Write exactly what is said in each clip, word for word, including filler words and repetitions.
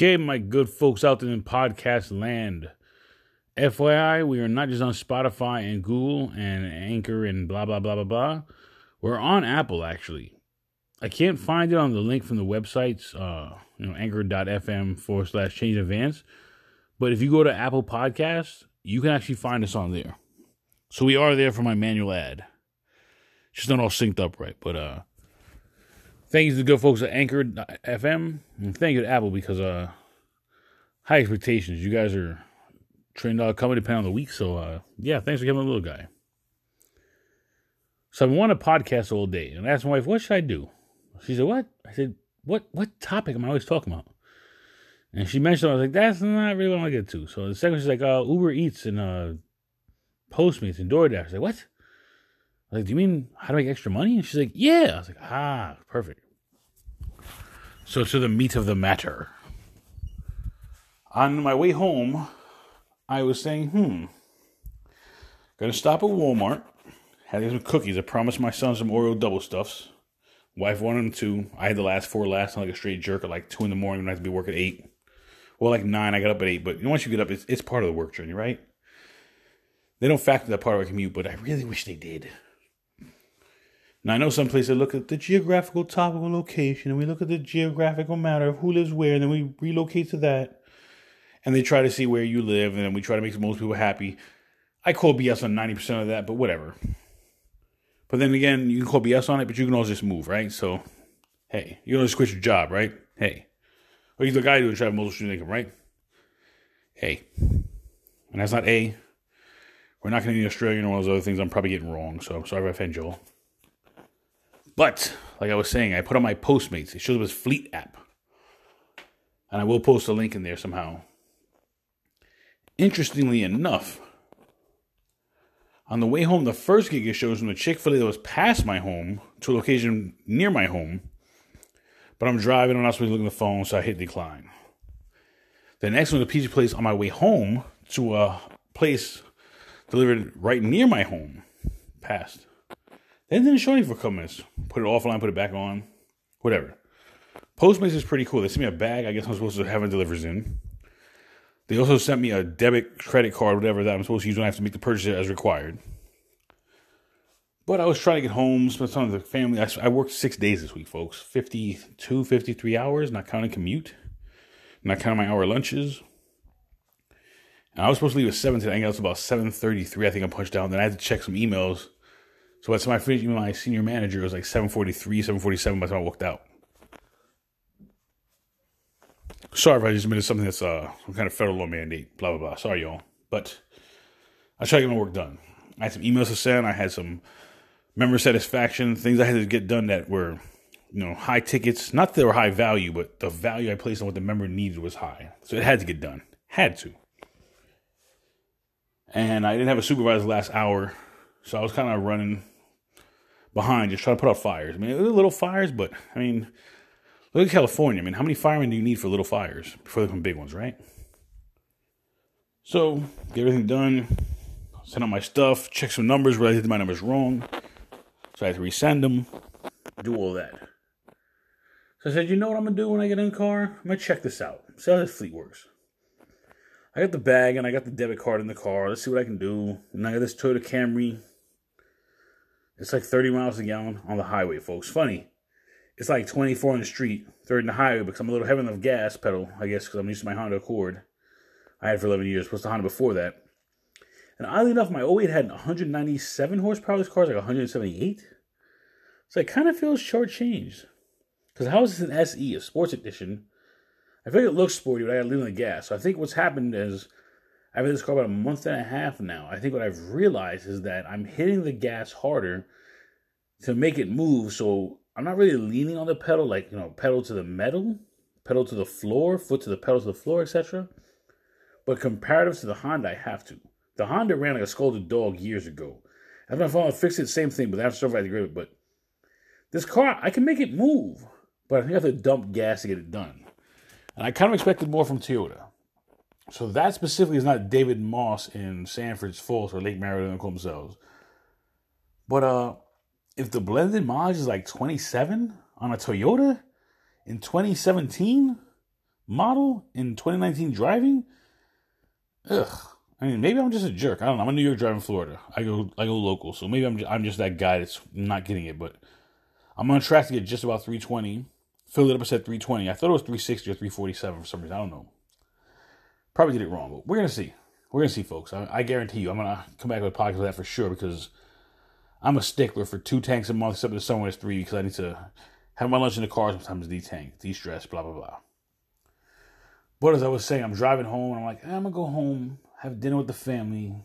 Okay, my good folks out there in podcast land. F Y I, we are not just on Spotify and Google and Anchor and blah, blah, blah, blah, blah. We're on Apple, actually. I can't find it on the link from the websites, uh, you know, anchor.fm forward slash change advance. But if you go to Apple Podcasts, you can actually find us on there. So we are there for my manual ad. Just not all synced up right. But uh, thank you to the good folks at anchor dot f m. And thank you to Apple because uh, high expectations. You guys are trained dog comedy pound of the week. So uh, yeah, thanks for coming, little guy. So I've been wanting a podcast all day. And I asked my wife, what should I do? She said, what? I said, what What topic am I always talking about? And she mentioned, I was like, that's not really what I want to get to. So the second, she's like, uh, Uber Eats and uh, Postmates and DoorDash. I was like, what? I was like, do you mean how to make extra money? And she's like, yeah. I was like, ah, perfect. So to the meat of the matter. On my way home, I was saying, hmm, going to stop at Walmart. Had some cookies. I promised my son some Oreo double stuffs. Wife wanted them two. I had the last four last like a straight jerk at like two in the morning when I had to be work at eight. Well, like nine, I got up at eight. But once you get up, it's, it's part of the work journey, right? They don't factor that part of our commute, but I really wish they did. Now, I know some places look at the geographical topical location, and we look at the geographical matter of who lives where, and then we relocate to that. And they try to see where you live, and then we try to make most people happy. I call B S on ninety percent of that, but whatever. But then again, you can call B S on it, but you can also just move, right? So, hey, you can just quit your job, right? Hey. Or you look I do and try to multiple student income, right? Hey. And that's not A. We're not going to be Australian or one of those other things I'm probably getting wrong, so I'm sorry if I offend Joel. But, like I was saying, I put on my Postmates. It shows up as Fleet app. And I will post a link in there somehow. Interestingly enough, on the way home, the first gig it shows from the Chick-fil-A that was past my home to a location near my home. But I'm driving, I'm not supposed to look at the phone, so I hit decline. The next one was a pizza place on my way home to a place delivered right near my home, passed. Then didn't show me for a couple minutes. Put it offline, put it back on, whatever. Postmates is pretty cool. They sent me a bag I guess I'm supposed to have it delivered in. They also sent me a debit, credit card, whatever that I'm supposed to use when I have to make the purchase as required. But I was trying to get home, spend time with the family. I, I worked six days this week, folks. fifty-two, fifty-three hours, not counting commute, not counting my hour lunches. I was supposed to leave at seven today. I think it was about seven thirty-three. I think I punched out. Then I had to check some emails. So by the time I finished emailing my senior manager, it was like seven forty-three, seven forty-seven by the time I walked out. Sorry if I just admitted something that's uh, some kind of federal law mandate. Blah, blah, blah. Sorry, y'all. But I tried to get my work done. I had some emails to send. I had some member satisfaction, things I had to get done that were, you know, high tickets. Not that they were high value, but the value I placed on what the member needed was high. So it had to get done. Had to. And I didn't have a supervisor last hour, so I was kind of running behind, just trying to put out fires. I mean, they were little fires, but, I mean, look at California. I mean, how many firemen do you need for little fires before they become big ones, right? So, get everything done, send out my stuff, check some numbers, realize I did my numbers wrong, so I had to resend them, do all that. So I said, you know what I'm going to do when I get in the car? I'm going to check this out, see how this fleet works. I got the bag and I got the debit card in the car. Let's see what I can do. And I got this Toyota Camry. It's like thirty miles a gallon on the highway, folks. Funny. It's like twenty-four on the street, thirty on the highway, because I'm a little heavy on the gas pedal, I guess, because I'm used to my Honda Accord. I had for eleven years, plus the Honda before that. And oddly enough, my oh eight had one hundred ninety-seven horsepower. This car's like one hundred seventy-eight. So it kind of feels shortchanged. Because how is this an S E, a sports edition? I feel like it looks sporty, but I got to leave on the gas. So I think what's happened is I've had this car about a month and a half now. I think what I've realized is that I'm hitting the gas harder to make it move. So I'm not really leaning on the pedal, like, you know, pedal to the metal, pedal to the floor, foot to the pedal to the floor, et cetera. But comparative to the Honda, I have to. The Honda ran like a scolded dog years ago. After my father fixed it, same thing, but I have to survive at the grip. But this car, I can make it move, but I think I have to dump gas to get it done. And I kind of expected more from Toyota. So that specifically is not David Moss in Sanford's Falls or Lake Merritt, they call themselves. But uh, if the blended mileage is like twenty-seven on a Toyota in twenty seventeen, model in twenty nineteen driving? Ugh. I mean, maybe I'm just a jerk. I don't know. I'm a New York driver in Florida. I go I go local, so maybe I'm just, I'm just that guy that's not getting it, but I'm on track to get just about three twenty. Filled it up, I said three twenty. I thought it was three sixty or three forty-seven for some reason. I don't know. Probably did it wrong, but we're going to see. We're going to see, folks. I, I guarantee you, I'm going to come back with a podcast of that for sure, because I'm a stickler for two tanks a month, except for somewhere it's three, because I need to have my lunch in the car sometimes, de-tank, de-stress, blah, blah, blah. But as I was saying, I'm driving home, and I'm like, eh, I'm going to go home, have dinner with the family.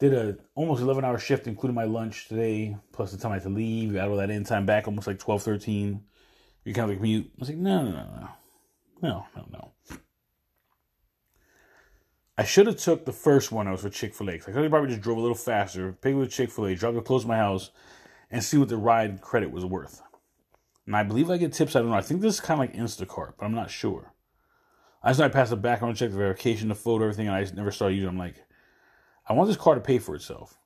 Did a almost eleven-hour shift, including my lunch today, plus the time I had to leave. Got all that in time back, almost like twelve, thirteen. You kind of like mute. I was like, no, no, no, no. No, no, no. I should have took the first one that was for Chick-fil-A. I could have probably just drove a little faster, picked up Chick-fil-A, dropped it close to my house, and see what the ride credit was worth. And I believe I get tips. I don't know. I think this is kind of like Instacart, but I'm not sure. I just know I passed the background check, the verification, the photo, everything, and I just never started using it. I'm like, I want this car to pay for itself.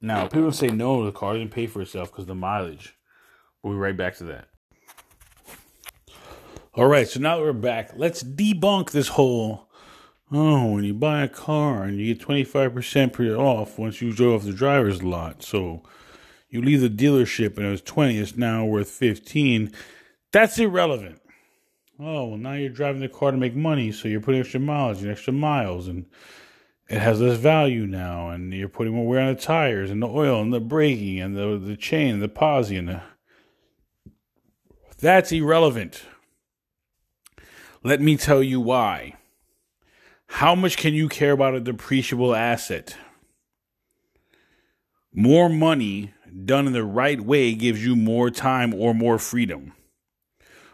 Now, people say, no, the car didn't pay for itself because of the mileage. We'll be right back to that. All right, so now that we're back, let's debunk this whole... Oh, when you buy a car and you get twenty-five percent per off once you drove off the driver's lot. So you leave the dealership and it was twenty, it's now worth fifteen. That's irrelevant. Oh, well, now you're driving the car to make money, so you're putting extra mileage and extra miles, and it has less value now, and you're putting more wear on the tires and the oil and the braking and the, the chain and the posi and the... That's irrelevant. Let me tell you why. How much can you care about a depreciable asset? More money done in the right way gives you more time or more freedom.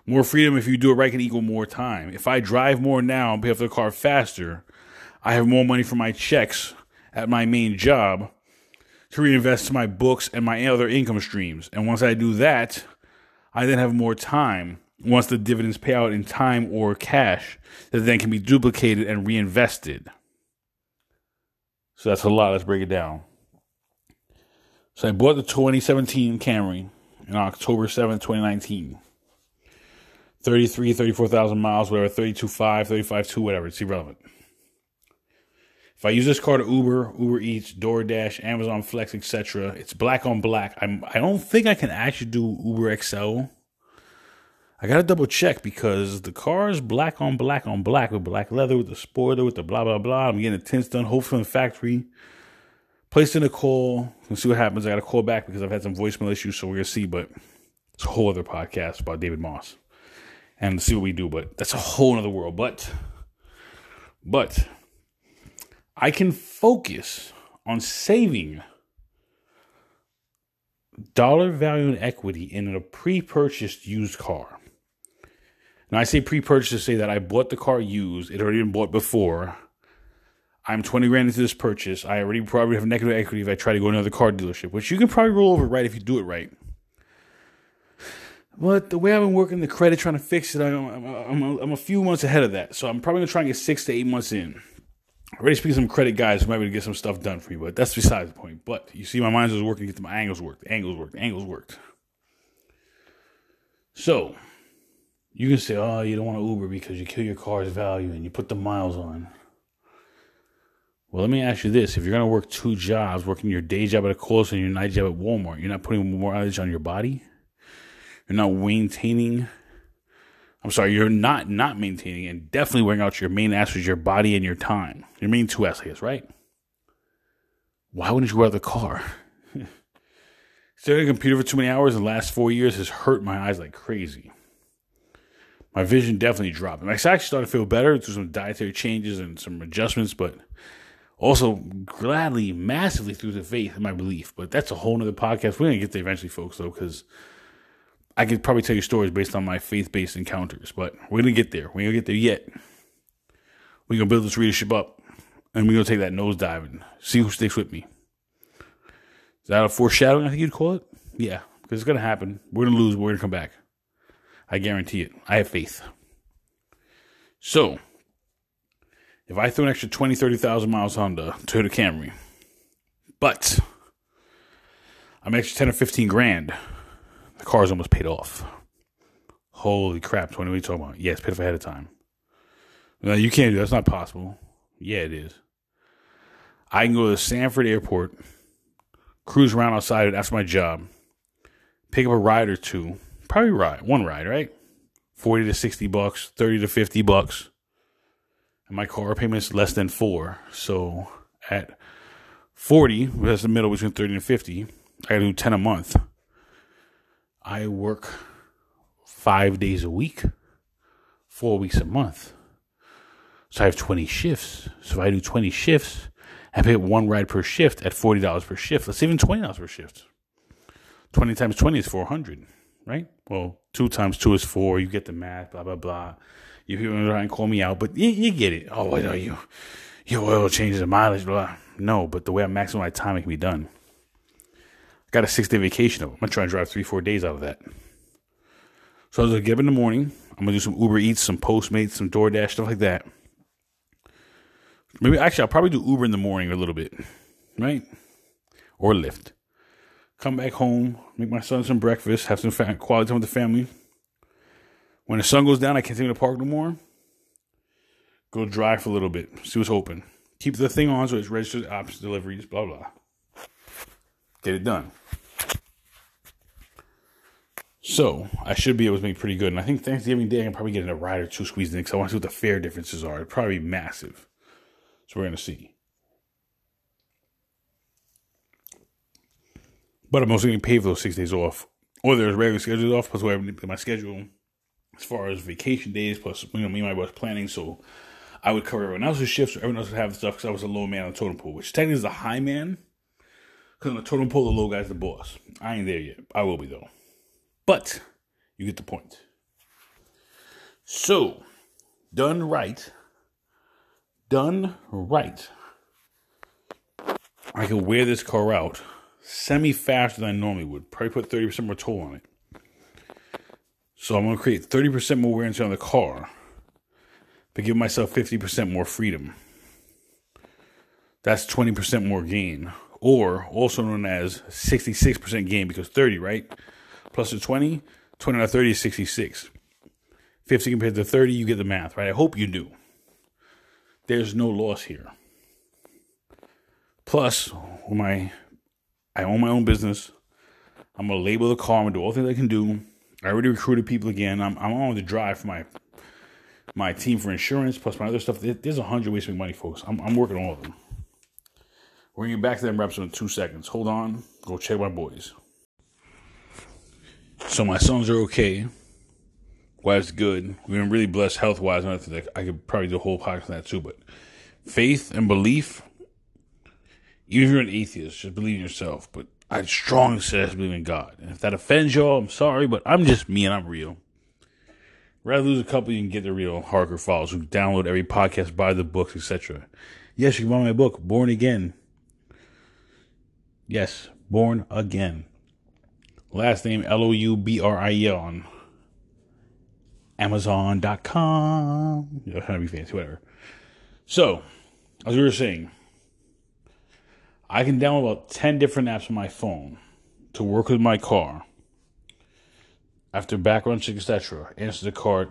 More freedom, if you do it right, can equal more time. If I drive more now and pay off the car faster, I have more money for my checks at my main job to reinvest in my books and my other income streams. And once I do that, I then have more time. Once the dividends pay out in time or cash, that then can be duplicated and reinvested. So that's a lot. Let's break it down. So I bought the twenty seventeen Camry on October seventh, twenty nineteen. thirty-three, thirty-four thousand miles, whatever, thirty-two point five, thirty-five point two, whatever. It's irrelevant. If I use this car to Uber, Uber Eats, DoorDash, Amazon Flex, et cetera, it's black on black. I'm, I don't think I can actually do Uber X L. I got to double check, because the car is black on black on black with black leather, with the spoiler, with the blah, blah, blah. I'm getting the tints done, hopefully from the factory. Placed in a call. We'll see what happens. I got to call back because I've had some voicemail issues, so we're going to see. But it's a whole other podcast about David Moss and see what we do. But that's a whole other world. But, but I can focus on saving dollar value and equity in a pre-purchased used car. Now, I say pre-purchase to say that I bought the car used. It had already been bought before. I'm twenty grand into this purchase. I already probably have negative equity if I try to go to another car dealership, which you can probably roll over right if you do it right. But the way I've been working the credit, trying to fix it, I'm, I'm, I'm, a, I'm a few months ahead of that. So I'm probably going to try and get six to eight months in. I already speak to some credit guys who might be able to get some stuff done for you, but that's besides the point. But you see, my mind was working to get my angles worked. The angles worked. The angles worked. So... You can say, oh, you don't want to Uber because you kill your car's value and you put the miles on. Well, let me ask you this. If you're going to work two jobs, working your day job at a Kohl's and your night job at Walmart, you're not putting more mileage on your body? You're not maintaining... I'm sorry, you're not not maintaining and definitely wearing out your main assets, your body and your time. Your main two assets, right? Why wouldn't you wear the car? Staring at a computer for too many hours in the last four years has hurt my eyes like crazy. My vision definitely dropped. I actually started to feel better through some dietary changes and some adjustments, but also gladly, massively through the faith and my belief. But that's a whole nother podcast. We're going to get there eventually, folks, though, because I could probably tell you stories based on my faith-based encounters. But we're going to get there. We ain't going to get there yet. We're going to build this readership up, and we're going to take that nosedive and see who sticks with me. Is that a foreshadowing, I think you'd call it? Yeah, because it's going to happen. We're going to lose, but we're going to come back. I guarantee it. I have faith. So, if I throw an extra twenty, thirty thousand miles on the Toyota Camry, but I'm extra ten or fifteen grand, the car's almost paid off. Holy crap, Tony, what are you talking about? Yes, pay off ahead of time. No, you can't do that. That's not possible. Yeah, it is. I can go to Sanford Airport, cruise around outside after my job, pick up a ride or two, probably ride, one ride, right? forty to sixty bucks, thirty to fifty bucks. And my car payment's less than four. So at forty, that's the middle between thirty and fifty. I gotta do ten a month. I work five days a week, four weeks a month. So I have twenty shifts. So if I do twenty shifts, I pay one ride per shift at forty dollars per shift. Let's even twenty dollars per shift. twenty times twenty is four hundred, right? Well, two times two is four. You get the math, blah, blah, blah. You people try and call me out, but you, you get it. Oh, I know you. Your oil changes the mileage, blah. No, but the way I maximize my time, it can be done. I got a six-day vacation. I'm going to try and drive three, four days out of that. So I was going to get up in the morning. I'm going to do some Uber Eats, some Postmates, some DoorDash, stuff like that. Maybe, actually, I'll probably do Uber in the morning a little bit, right? Or Lyft. Come back home, make my son some breakfast, have some fa- quality time with the family. When the sun goes down, I can't take him to the park no more. Go drive for a little bit, see what's open. Keep the thing on so it's registered ops, deliveries, blah, blah. Get it done. So, I should be able to make pretty good. And I think Thanksgiving Day, I can probably get in a ride or two squeezed in because I want to see what the fare differences are. It'd probably be massive. So, we're going to see. But I'm also going to pay for those six days off. Or there's regular schedules off, plus whatever my schedule as far as vacation days, plus, you know, me and my wife was planning, so I would cover everyone else's shifts, so everyone else would have stuff, because I was a low man on the totem pole, which technically is a high man, because on the totem pole, the low guy's the boss. I ain't there yet. I will be, though. But you get the point. So, done right. Done right. I can wear this car out semi faster than I normally would. Probably put thirty percent more toll on it. So I'm going to create thirty percent more wear and tear on the car, but give myself fifty percent more freedom. That's twenty percent more gain, or also known as sixty-six percent gain, because thirty, right? Plus the twenty, twenty out of thirty is sixty-six. fifty compared to thirty, you get the math, right? I hope you do. There's no loss here. Plus, my, I own my own business. I'm going to label the car. I'm going to do all things I can do. I already recruited people again. I'm I'm on the drive for my my team for insurance, plus my other stuff. There's a hundred ways to make money, folks. I'm I'm working on all of them. We're going to get back to them reps in two seconds. Hold on. Go check my boys. So my sons are okay. Wife's good. We've been really blessed health-wise. And I could probably do a whole podcast on that too, but faith and belief, even if you're an atheist, just believe in yourself, but I strongly suggest believing in God. And if that offends y'all, I'm sorry, but I'm just me and I'm real. Rather lose a couple, you can get the real Harker Files, who download every podcast, buy the books, et cetera. Yes, you can buy my book, Born Again. Yes, Born Again. Last name, L O U B R I E L on Amazon dot com. You know, trying to be fancy, whatever. So, as we were saying, I can download about ten different apps on my phone to work with my car. After background check, et cetera. Instacart,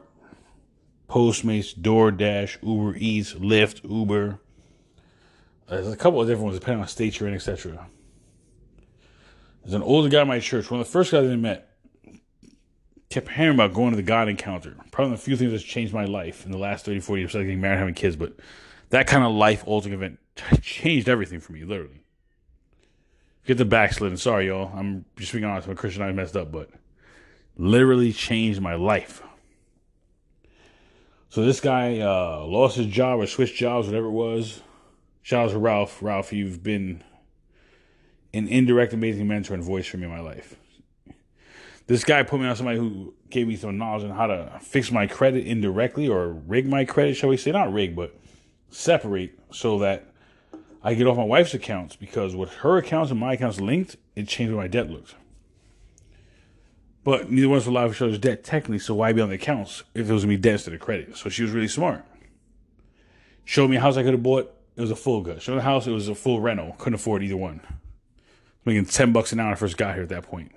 Postmates, DoorDash, Uber Eats, Lyft, Uber. There's a couple of different ones depending on the state you're in, et cetera. There's an older guy in my church, one of the first guys I met, kept hearing about going to the God encounter. Probably one of the few things that's changed my life in the last thirty, forty years, besides getting married and having kids, but that kind of life-altering event changed everything for me, literally. Get the backslidden. Sorry, y'all. I'm just being honest. I'm a Christian. I messed up, but literally changed my life. So this guy uh, lost his job or switched jobs, whatever it was. Shout out to Ralph. Ralph, you've been an indirect amazing mentor and voice for me in my life. This guy put me on somebody who gave me some knowledge on how to fix my credit indirectly, or rig my credit, shall we say. Not rig, but separate so that I get off my wife's accounts, because with her accounts and my accounts linked, it changed what my debt looks. But neither one's allowed to show his debt technically, so why be on the accounts if it was going to be debt instead of credit? So she was really smart. Showed me a house I could have bought. It was a full gut. Showed me a house. It was a full rental. Couldn't afford either one. I was making ten bucks an hour when I first got here at that point.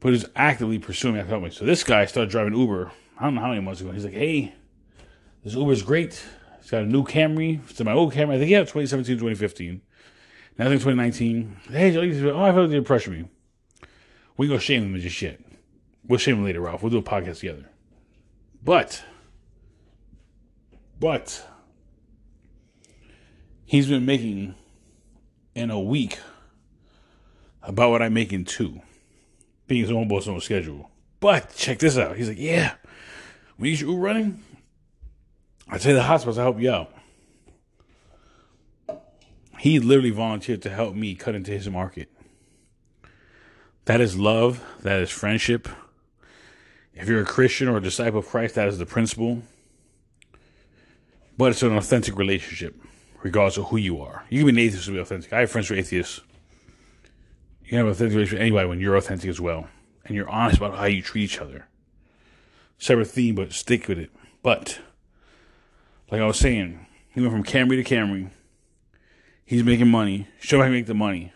but is actively pursuing me after helping me. So this guy started driving Uber. I don't know how many months ago. He's like, hey, this Uber's great. It's got a new Camry. It's my old Camry. I think, yeah, twenty seventeen, twenty fifteen. Now I think twenty nineteen. Hey, oh, I felt like they pressure me. We go shame him as your shit. We'll shame him later, Ralph. We'll do a podcast together. But, but, he's been making in a week about what I make in two. Being his own boss on schedule. But check this out. He's like, yeah, when you get your Uber running, I tell you the hospitals, I help you out. He literally volunteered to help me cut into his market. That is love. That is friendship. If you're a Christian or a disciple of Christ, that is the principle. But it's an authentic relationship, regardless of who you are. You can be an atheist to be authentic. I have friends who are atheists. You can have an authentic relationship with anybody when you're authentic as well. And you're honest about how you treat each other. Separate theme, but stick with it. But, like I was saying, he went from Camry to Camry. He's making money. Show me how to make the money.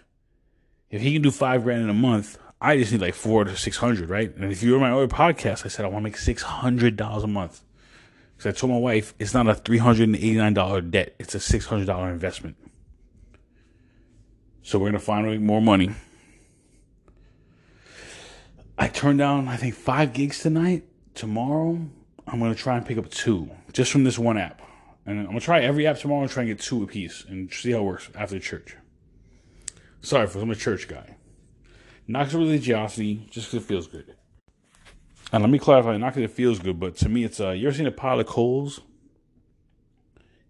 If he can do five grand in a month, I just need like four to six hundred, right? And if you were my other podcast, I said I want to make six hundred dollars a month. Because I told my wife it's not a three hundred and eighty-nine dollar debt; it's a six hundred dollar investment. So we're gonna find make more money. I turned down, I think, five gigs tonight. Tomorrow, I'm gonna try and pick up two just from this one app. And I'm going to try every app tomorrow and try and get two apiece and see how it works after church. Sorry, folks, I'm a church guy. Not because of religiosity, just because it feels good. And let me clarify, not because it feels good, but to me, it's, uh, you ever seen a pile of coals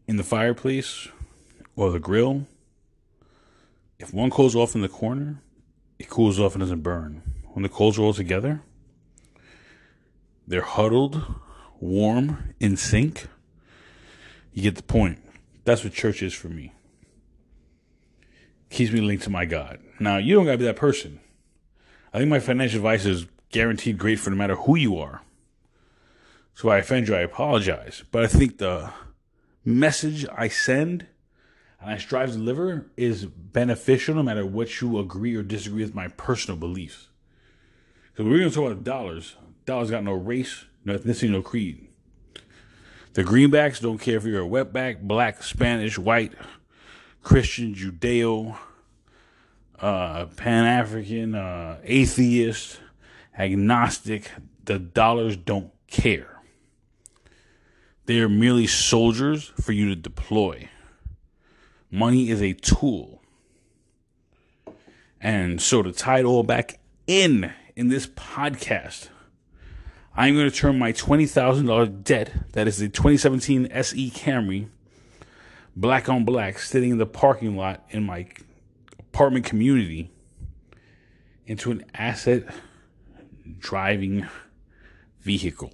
in the fireplace or the grill? If one coal's off in the corner, it cools off and doesn't burn. When the coals are all together, they're huddled, warm, in sync. You get the point. That's what church is for me. Keeps me linked to my God. Now, you don't got to be that person. I think my financial advice is guaranteed great for no matter who you are. So if I offend you, I apologize. But I think the message I send and I strive to deliver is beneficial no matter what you agree or disagree with my personal beliefs. Because we're going to talk about dollars. Dollars got no race, no ethnicity, no creed. The greenbacks don't care if you're a wetback, black, Spanish, white, Christian, Judeo, uh, Pan-African, uh, atheist, agnostic. The dollars don't care. They are merely soldiers for you to deploy. Money is a tool. And so to tie it all back in, in this podcast, I'm going to turn my twenty thousand dollars debt, that is the twenty seventeen S E Camry, black on black, sitting in the parking lot in my apartment community, into an asset driving vehicle.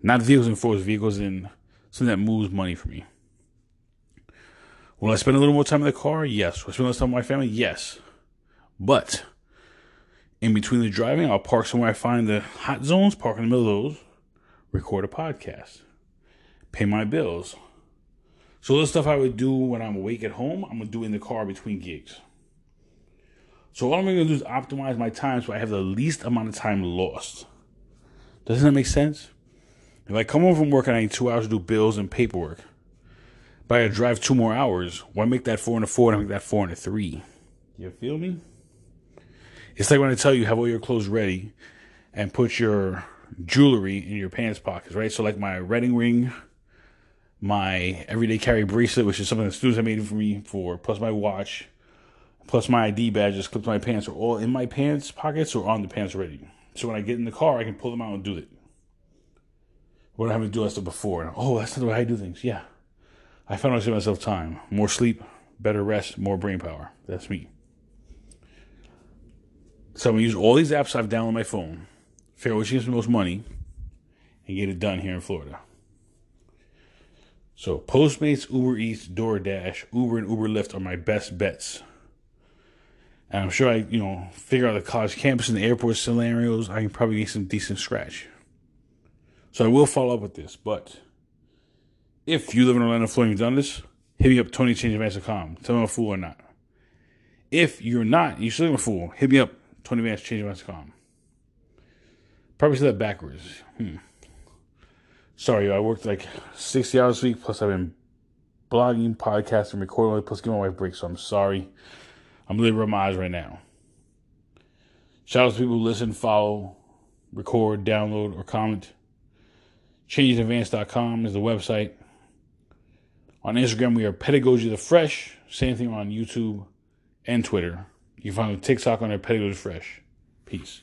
Not vehicles in force, vehicles in something that moves money for me. Will I spend a little more time in the car? Yes. Will I spend less time with my family? Yes. But in between the driving, I'll park somewhere I find the hot zones, park in the middle of those, record a podcast, pay my bills. So the stuff I would do when I'm awake at home, I'm going to do in the car between gigs. So all I'm going to do is optimize my time so I have the least amount of time lost. Doesn't that make sense? If I come home from work and I need two hours to do bills and paperwork, but I drive two more hours, why make that four into four and I make that four into three? You feel me? It's like when I tell you have all your clothes ready and put your jewelry in your pants pockets, right? So like my wedding ring, my everyday carry bracelet, which is something the students have made for me for, plus my watch, plus my I D badge just clipped to my pants, are all in my pants pockets or on the pants already. So when I get in the car, I can pull them out and do it. What I haven't done stuff before. And, oh, that's not the way I do things. Yeah. I found out I save myself time. More sleep, better rest, more brain power. That's me. So I'm going to use all these apps I've downloaded on my phone, figure out which gives me the most money, and get it done here in Florida. So Postmates, Uber Eats, DoorDash, Uber and Uber Lyft are my best bets. And I'm sure I, you know, figure out the college campus and the airport scenarios, I can probably make some decent scratch. So I will follow up with this, but if you live in Orlando, Florida, and you've done this, hit me up, Tony Change Advice dot com. Tell me I'm a fool or not. If you're not, you're still a fool, hit me up. Tony Vance, change advice dot com. Probably said that backwards. Hmm. Sorry, I worked like sixty hours a week, plus I've been blogging, podcasting, recording, plus giving my wife breaks, so I'm sorry. I'm literally rubbing my eyes right now. Shout out to people who listen, follow, record, download, or comment. change in advance dot com is the website. On Instagram, we are pedagogy the fresh. Same thing on YouTube and Twitter. You can find the TikTok on their pedagogy the fresh. Peace.